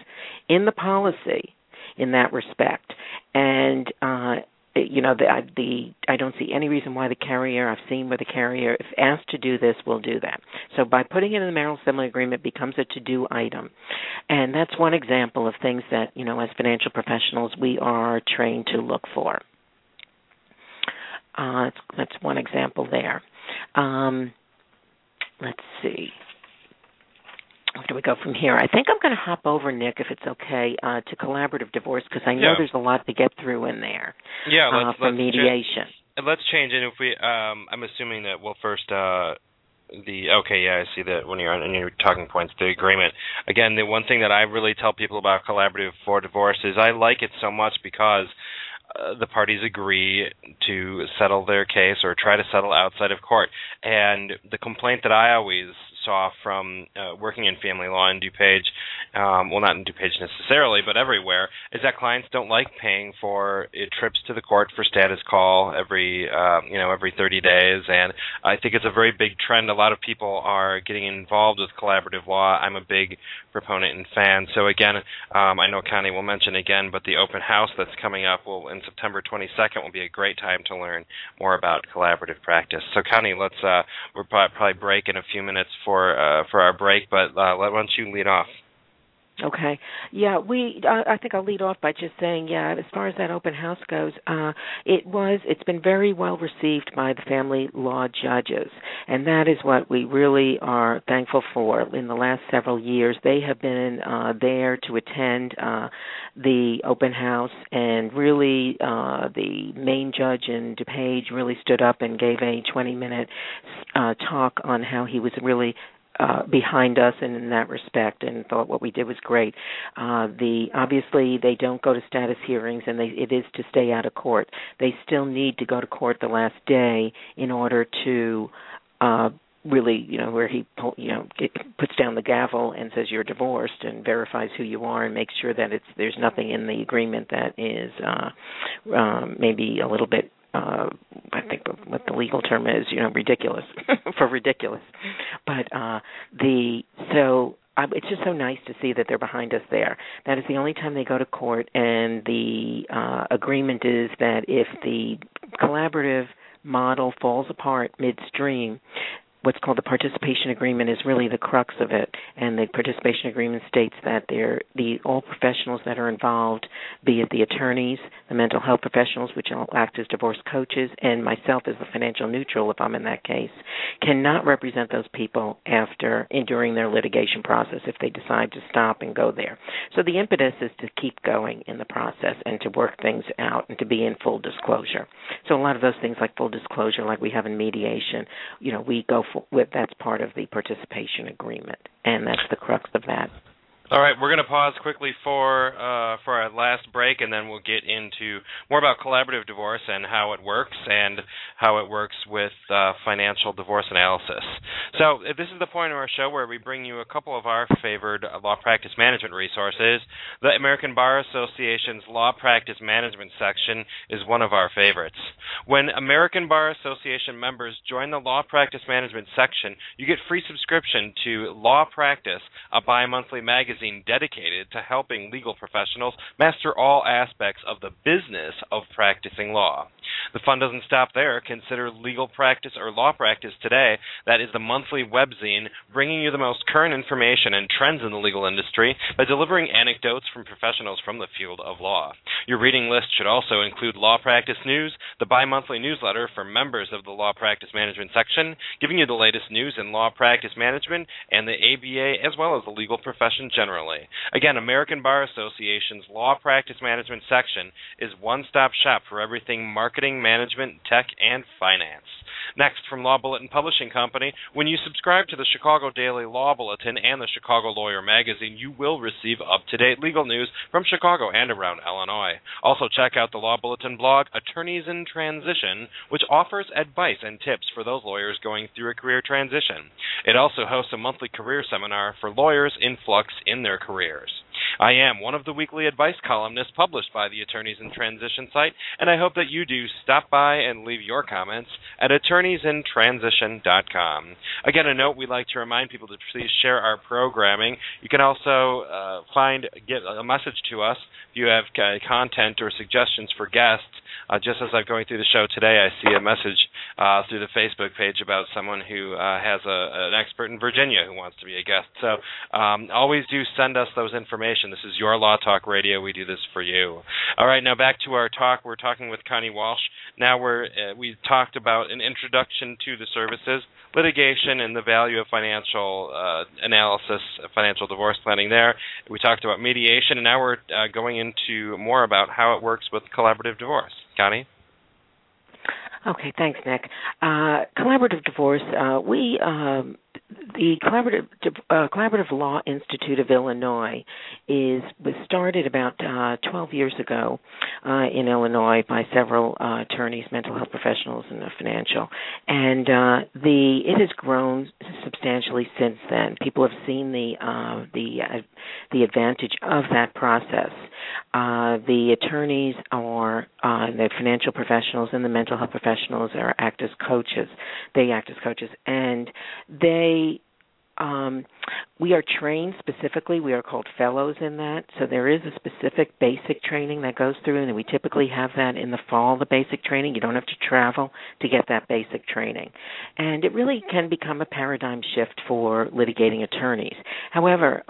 in the policy in that respect. And, I don't see any reason why the carrier, I've seen where the carrier, if asked to do this, will do that. So by putting it in the marital settlement agreement becomes a to-do item. And that's one example of things that, as financial professionals, we are trained to look for. That's one example there. Let's see. Where do we go from here? I think I'm going to hop over, Nick, if it's okay, to collaborative divorce, because I know there's a lot to get through in there. Yeah, let's mediation. Let's change it. If we, I'm assuming that we'll first I see that when you're on your talking points, the agreement. Again, the one thing that I really tell people about collaborative for divorce is I like it so much because the parties agree to settle their case or try to settle outside of court. And the complaint that I always saw from working in family law in DuPage, not in DuPage necessarily, but everywhere, is that clients don't like paying for trips to the court for status call every 30 days. And I think it's a very big trend. A lot of people are getting involved with collaborative law. I'm a big proponent and fan. So again, I know Connie will mention again, but the open house that's coming up in September 22nd will be a great time to learn more about collaborative practice. So Connie, we'll probably break in a few minutes for our break, but why don't you lead off? Okay. Yeah, I think I'll lead off by just saying, as far as that open house goes, it's been very well received by the family law judges, and that is what we really are thankful for. In the last several years, they have been there to attend the open house, and really the main judge in DuPage really stood up and gave a 20-minute talk on how he was really behind us and in that respect, and thought what we did was great. Obviously, they don't go to status hearings, and it is to stay out of court. They still need to go to court the last day in order to where he puts down the gavel and says you're divorced and verifies who you are and makes sure that there's nothing in the agreement that is maybe a little bit I think what the legal term is, ridiculous, for ridiculous. But it's just so nice to see that they're behind us there. That is the only time they go to court, and the agreement is that if the collaborative model falls apart midstream, what's called the participation agreement is really the crux of it, and the participation agreement states that all professionals that are involved, be it the attorneys, the mental health professionals, which all act as divorce coaches, and myself as the financial neutral, if I'm in that case, cannot represent those people during their litigation process if they decide to stop and go there. So the impetus is to keep going in the process and to work things out and to be in full disclosure. So a lot of those things like full disclosure, like we have in mediation, we go forward. That's part of the participation agreement, and that's the crux of that. All right, we're going to pause quickly for our last break, and then we'll get into more about collaborative divorce and how it works with financial divorce analysis. So this is the point of our show where we bring you a couple of our favored law practice management resources. The American Bar Association's Law Practice Management section is one of our favorites. When American Bar Association members join the Law Practice Management section, you get free subscription to Law Practice, a bi-monthly magazine dedicated to helping legal professionals master all aspects of the business of practicing law. The fun doesn't stop there. Consider Legal Practice or Law Practice Today. That is the monthly webzine bringing you the most current information and trends in the legal industry by delivering anecdotes from professionals from the field of law. Your reading list should also include Law Practice News, the bi-monthly newsletter for members of the Law Practice Management section, giving you the latest news in law practice management and the ABA, as well as the legal profession generally. Again, American Bar Association's Law Practice Management section is one-stop shop for everything marketing, management, tech, and finance. Next, from Law Bulletin Publishing Company, when you subscribe to the Chicago Daily Law Bulletin and the Chicago Lawyer Magazine, you will receive up-to-date legal news from Chicago and around Illinois. Also, check out the Law Bulletin blog, Attorneys in Transition, which offers advice and tips for those lawyers going through a career transition. It also hosts a monthly career seminar for lawyers in flux in their careers. I am one of the weekly advice columnists published by the Attorneys in Transition site, and I hope that you do stop by and leave your comments at attorneysintransition.com. Again, a note, we'd like to remind people to please share our programming. You can also get a message to us if you have content or suggestions for guests. Just as I'm going through the show today, I see a message through the Facebook page about someone who has an expert in Virginia who wants to be a guest. So always do send us those information. This is your Law Talk Radio. We do this for you. All right, now back to our talk. We're talking with Connie Walsh. Now we talked about an introduction to the services, litigation, and the value of financial analysis, financial divorce planning there. We talked about mediation, and now we're going into more about how it works with collaborative divorce. Connie? Okay, thanks, Nick. Collaborative divorce, the Collaborative Law Institute of Illinois was started about 12 years ago in Illinois by several attorneys, mental health professionals, and financial. And it has grown substantially since then. People have seen the advantage of that process. The attorneys are the financial professionals and the mental health professionals act as coaches. They act as coaches, and we are trained specifically. We are called fellows in that. So there is a specific basic training that goes through, and we typically have that in the fall, the basic training. You don't have to travel to get that basic training. And it really can become a paradigm shift for litigating attorneys. However,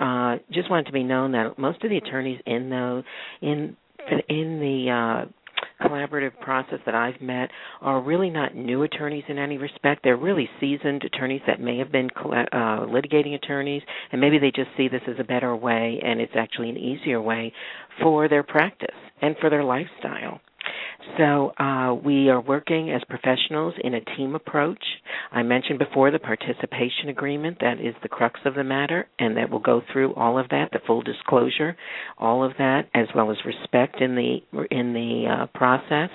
just wanted to be known that most of the attorneys in the collaborative process that I've met are really not new attorneys in any respect. They're really seasoned attorneys that may have been litigating attorneys, and maybe they just see this as a better way, and it's actually an easier way for their practice and for their lifestyle. So we are working as professionals in a team approach. I mentioned before the participation agreement. That is the crux of the matter, and that will go through all of that, the full disclosure, all of that, as well as respect in the process.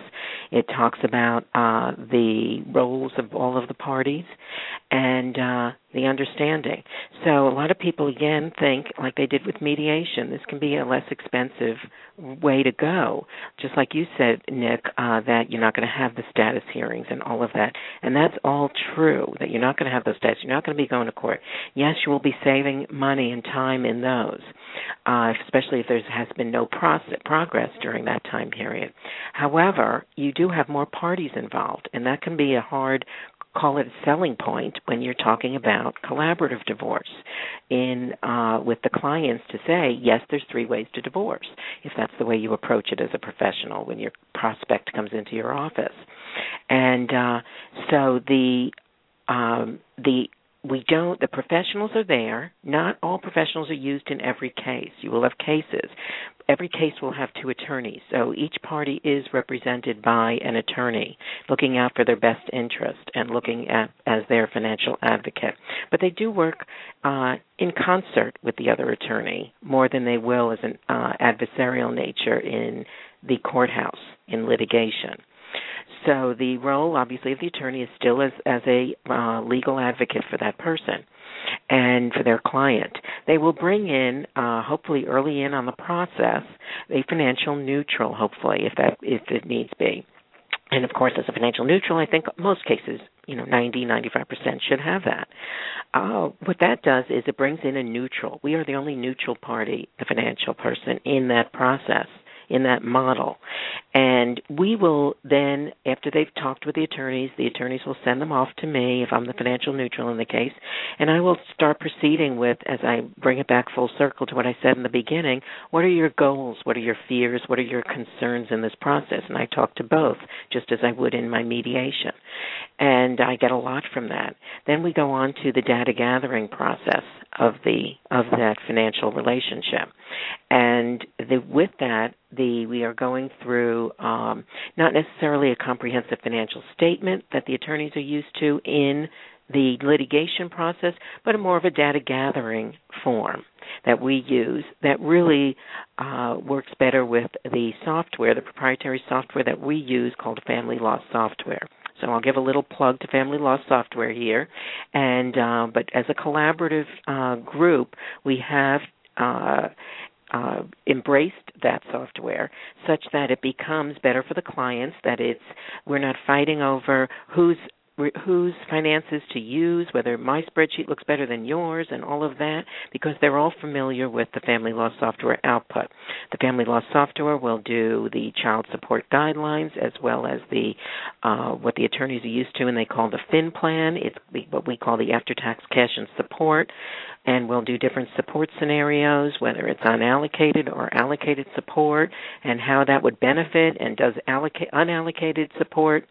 It talks about the roles of all of the parties, and the understanding. So a lot of people, again, think, like they did with mediation, this can be a less expensive way to go. Just like you said, Nick, that you're not going to have the status hearings and all of that. And that's all true, that you're not going to have those status. You're not going to be going to court. Yes, you will be saving money and time in those, especially if there has been no progress during that time period. However, you do have more parties involved, and that can be a hard, call it a selling point when you're talking about collaborative divorce in with the clients to say, yes, there's three ways to divorce, if that's the way you approach it as a professional when your prospect comes into your office. And so the professionals are there. Not all professionals are used in every case. You will have cases. Every case will have two attorneys, so each party is represented by an attorney looking out for their best interest and looking at as their financial advocate. But they do work in concert with the other attorney more than they will as an adversarial nature in the courthouse in litigation. So the role, obviously, of the attorney is still as a legal advocate for that person and for their client. They will bring in, hopefully early in on the process, a financial neutral, hopefully, if it needs be. And, of course, as a financial neutral, I think most cases, 90-95% should have that. What that does is it brings in a neutral. We are the only neutral party, the financial person, in that process, in that model. And we will then, after they've talked with the attorneys will send them off to me if I'm the financial neutral in the case, and I will start proceeding with, as I bring it back full circle to what I said in the beginning, what are your goals, what are your fears, what are your concerns in this process? And I talk to both, just as I would in my mediation. And I get a lot from that. Then we go on to the data gathering process of that financial relationship. And with that, we are going through not necessarily a comprehensive financial statement that the attorneys are used to in the litigation process, but more of a data gathering form that we use that really works better with the software, the proprietary software that we use called Family Law Software. So I'll give a little plug to Family Law Software here. And but as a collaborative group, we have embraced that software such that it becomes better for the clients, that we're not fighting over whose finances to use, whether my spreadsheet looks better than yours and all of that, because they're all familiar with the Family Law Software output. The Family Law Software will do the child support guidelines as well as the what the attorneys are used to and they call the fin plan. It's what we call the after-tax cash and support, and we'll do different support scenarios, whether it's unallocated or allocated support and how that would benefit, and does unallocated support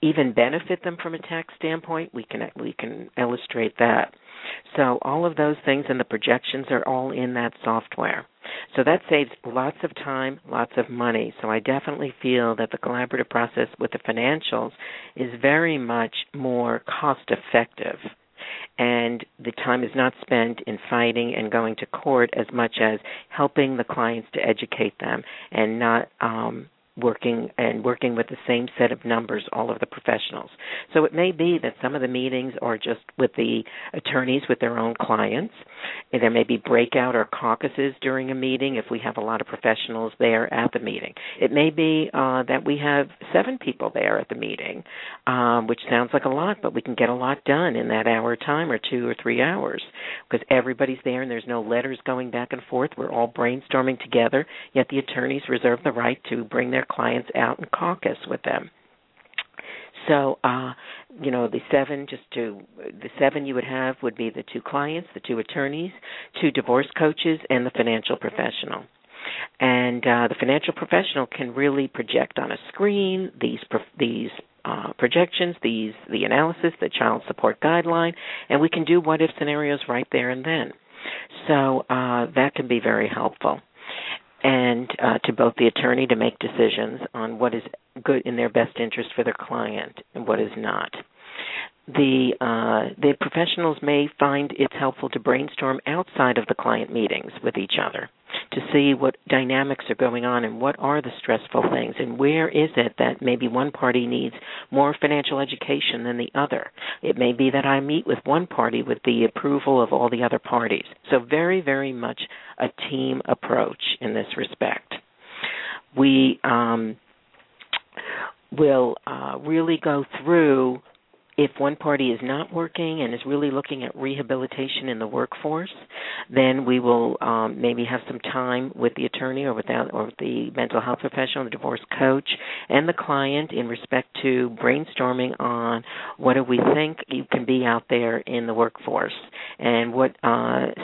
even benefit them from a tax standpoint? We can illustrate that. So all of those things and the projections are all in that software. So that saves lots of time, lots of money. So I definitely feel that the collaborative process with the financials is very much more cost effective. And the time is not spent in fighting and going to court as much as helping the clients to educate them and not working with the same set of numbers, all of the professionals. So it may be that some of the meetings are just with the attorneys with their own clients. And there may be breakout or caucuses during a meeting if we have a lot of professionals there at the meeting. It may be that we have 7 people there at the meeting, which sounds like a lot, but we can get a lot done in that hour time or 2 or 3 hours because everybody's there and there's no letters going back and forth. We're all brainstorming together, yet the attorneys reserve the right to bring their clients out and caucus with them. So, the seven you would have would be the 2 clients, the 2 attorneys, 2 divorce coaches, and the financial professional. And the financial professional can really project on a screen these projections, the analysis, the child support guideline, and we can do what-if scenarios right there and then. So that can be very helpful. And to both the attorney to make decisions on what is good in their best interest for their client and what is not. The professionals may find it's helpful to brainstorm outside of the client meetings with each other to to see what dynamics are going on and what are the stressful things and where is it that maybe one party needs more financial education than the other. It may be that I meet with one party with the approval of all the other parties. So very, very much a team approach in this respect. We will really go through if one party is not working and is really looking at rehabilitation in the workforce, then we will maybe have some time with the attorney or with the mental health professional, the divorce coach, and the client in respect to brainstorming on what do we think you can be out there in the workforce and what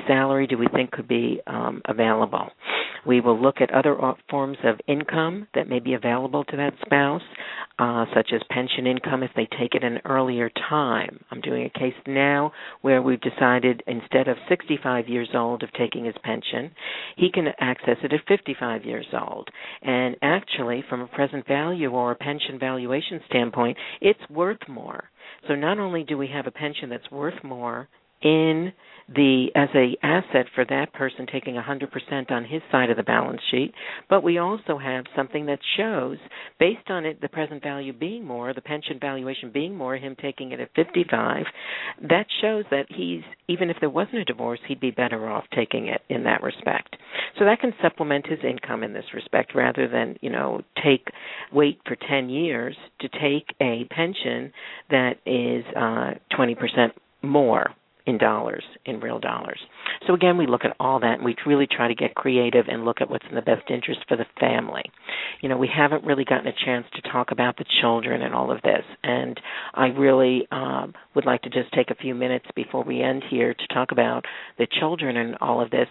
salary do we think could be available. We will look at other forms of income that may be available to that spouse, such as pension income if they take it in an earlier time. I'm doing a case now where we've decided instead of 65 years old of taking his pension, he can access it at 55 years old. And actually, from a present value or a pension valuation standpoint, it's worth more. So not only do we have a pension that's worth more in the as a asset for that person taking 100% on his side of the balance sheet, but we also have something that shows, based on it, the present value being more, the pension valuation being more, him taking it at 55, that shows that he's, even if there wasn't a divorce, he'd be better off taking it in that respect. So that can supplement his income in this respect rather than, you know, wait for 10 years to take a pension that is 20% more in dollars, in real dollars. So again, we look at all that, and we really try to get creative and look at what's in the best interest for the family. You know, we haven't really gotten a chance to talk about the children and all of this, and I really would like to just take a few minutes before we end here to talk about the children and all of this.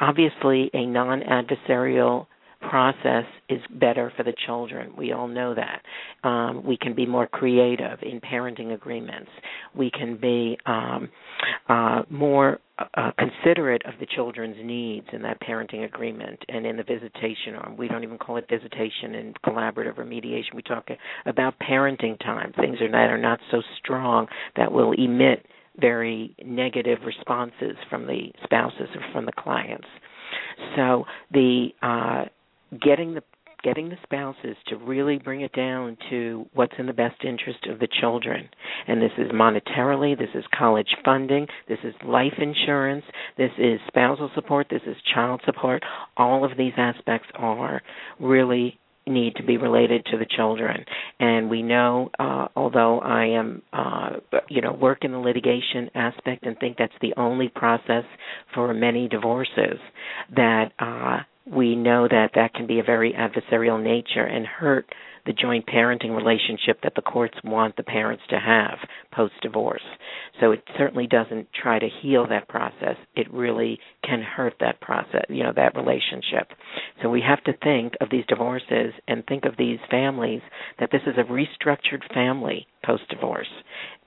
Obviously, a non-adversarial process is better for the children. We all know that. We can be more creative in parenting agreements. We can be more considerate of the children's needs in that parenting agreement and in the visitation, or we don't even call it visitation in collaborative or mediation. We talk about parenting time, things that are not so strong that will emit very negative responses from the spouses or from the clients. So the getting the spouses to really bring it down to what's in the best interest of the children. And this is monetarily, this is college funding, this is life insurance, this is spousal support, this is child support. All of these aspects are really need to be related to the children. And we know, although I am, work in the litigation aspect and think that's the only process for many divorces, that we know that can be a very adversarial nature and hurt the joint parenting relationship that the courts want the parents to have post-divorce. So it certainly doesn't try to heal that process. It really can hurt that process, you know, that relationship. So we have to think of these divorces and think of these families that this is a restructured family post-divorce,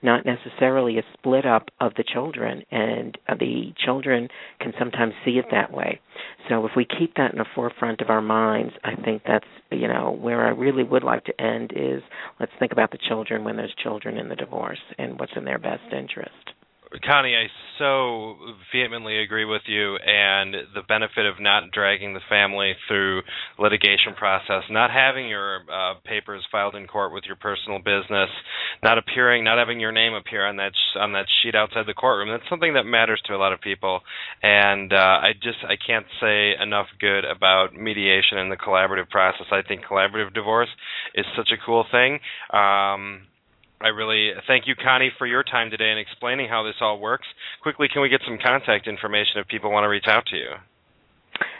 not necessarily a split up of the children, and the children can sometimes see it that way. So if we keep that in the forefront of our minds, I think that's, you know, where I really would like to end is let's think about the children when there's children in the divorce and what's in their best interest. Connie, I so vehemently agree with you, and the benefit of not dragging the family through litigation process, not having your papers filed in court with your personal business, not having your name appear on that sheet outside the courtroom. That's something that matters to a lot of people, and I can't say enough good about mediation and the collaborative process. I think collaborative divorce is such a cool thing. I really thank you, Connie, for your time today and explaining how this all works. Quickly, can we get some contact information if people want to reach out to you?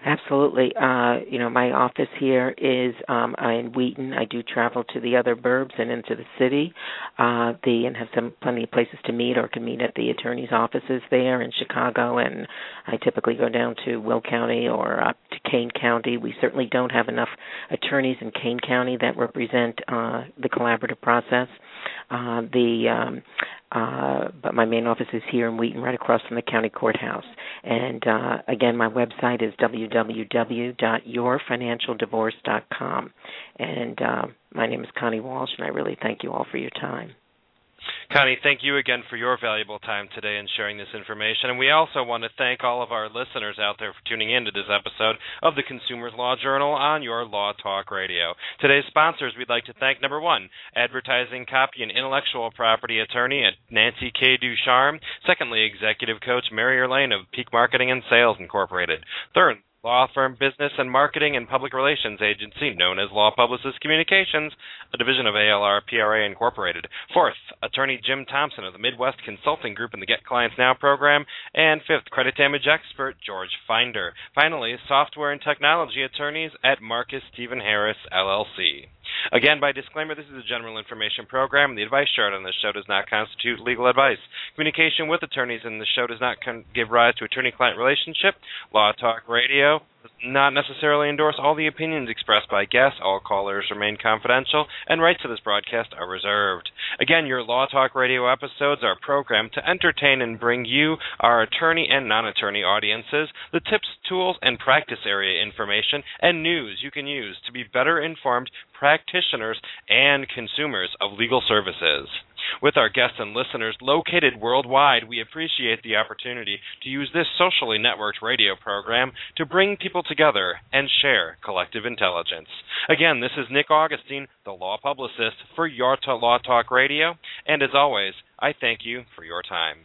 Absolutely. My office here is in Wheaton. I do travel to the other burbs and into the city and have plenty of places to meet or can meet at the attorney's offices there in Chicago. And I typically go down to Will County or up to Kane County. We certainly don't have enough attorneys in Kane County that represent the collaborative process. But my main office is here in Wheaton, right across from the county courthouse. And again, my website is www.yourfinancialdivorce.com. And my name is Connie Walsh, and I really thank you all for your time. Connie, thank you again for your valuable time today and sharing this information. And we also want to thank all of our listeners out there for tuning in to this episode of the Consumers Law Journal on your Law Talk Radio. Today's sponsors, we'd like to thank, number one, advertising, copy, and intellectual property attorney at Nancy K. Ducharme. Secondly, executive coach Mary Erlaine of Peak Marketing and Sales Incorporated. Third, law firm, business, and marketing and public relations agency known as Law Publicist Communications, a division of ALR-PRA Incorporated. Fourth, attorney Jim Thompson of the Midwest Consulting Group in the Get Clients Now program. And fifth, credit damage expert George Finder. Finally, software and technology attorneys at Marcus Stephen Harris, LLC. Again, by disclaimer, this is a general information program. The advice shared on this show does not constitute legal advice. Communication with attorneys in the show does not give rise to attorney-client relationship. Law Talk Radio does not necessarily endorse all the opinions expressed by guests. All callers remain confidential, and rights to this broadcast are reserved. Again, your Law Talk Radio episodes are programmed to entertain and bring you, our attorney and non-attorney audiences, the tips, tools, and practice area information and news you can use to be better informed practitioners and consumers of legal services. With our guests and listeners located worldwide, we appreciate the opportunity to use this socially networked radio program to bring people together and share collective intelligence. Again, this is Nick Augustine, the Law Publicist for Law Talk Radio, and as always, I thank you for your time.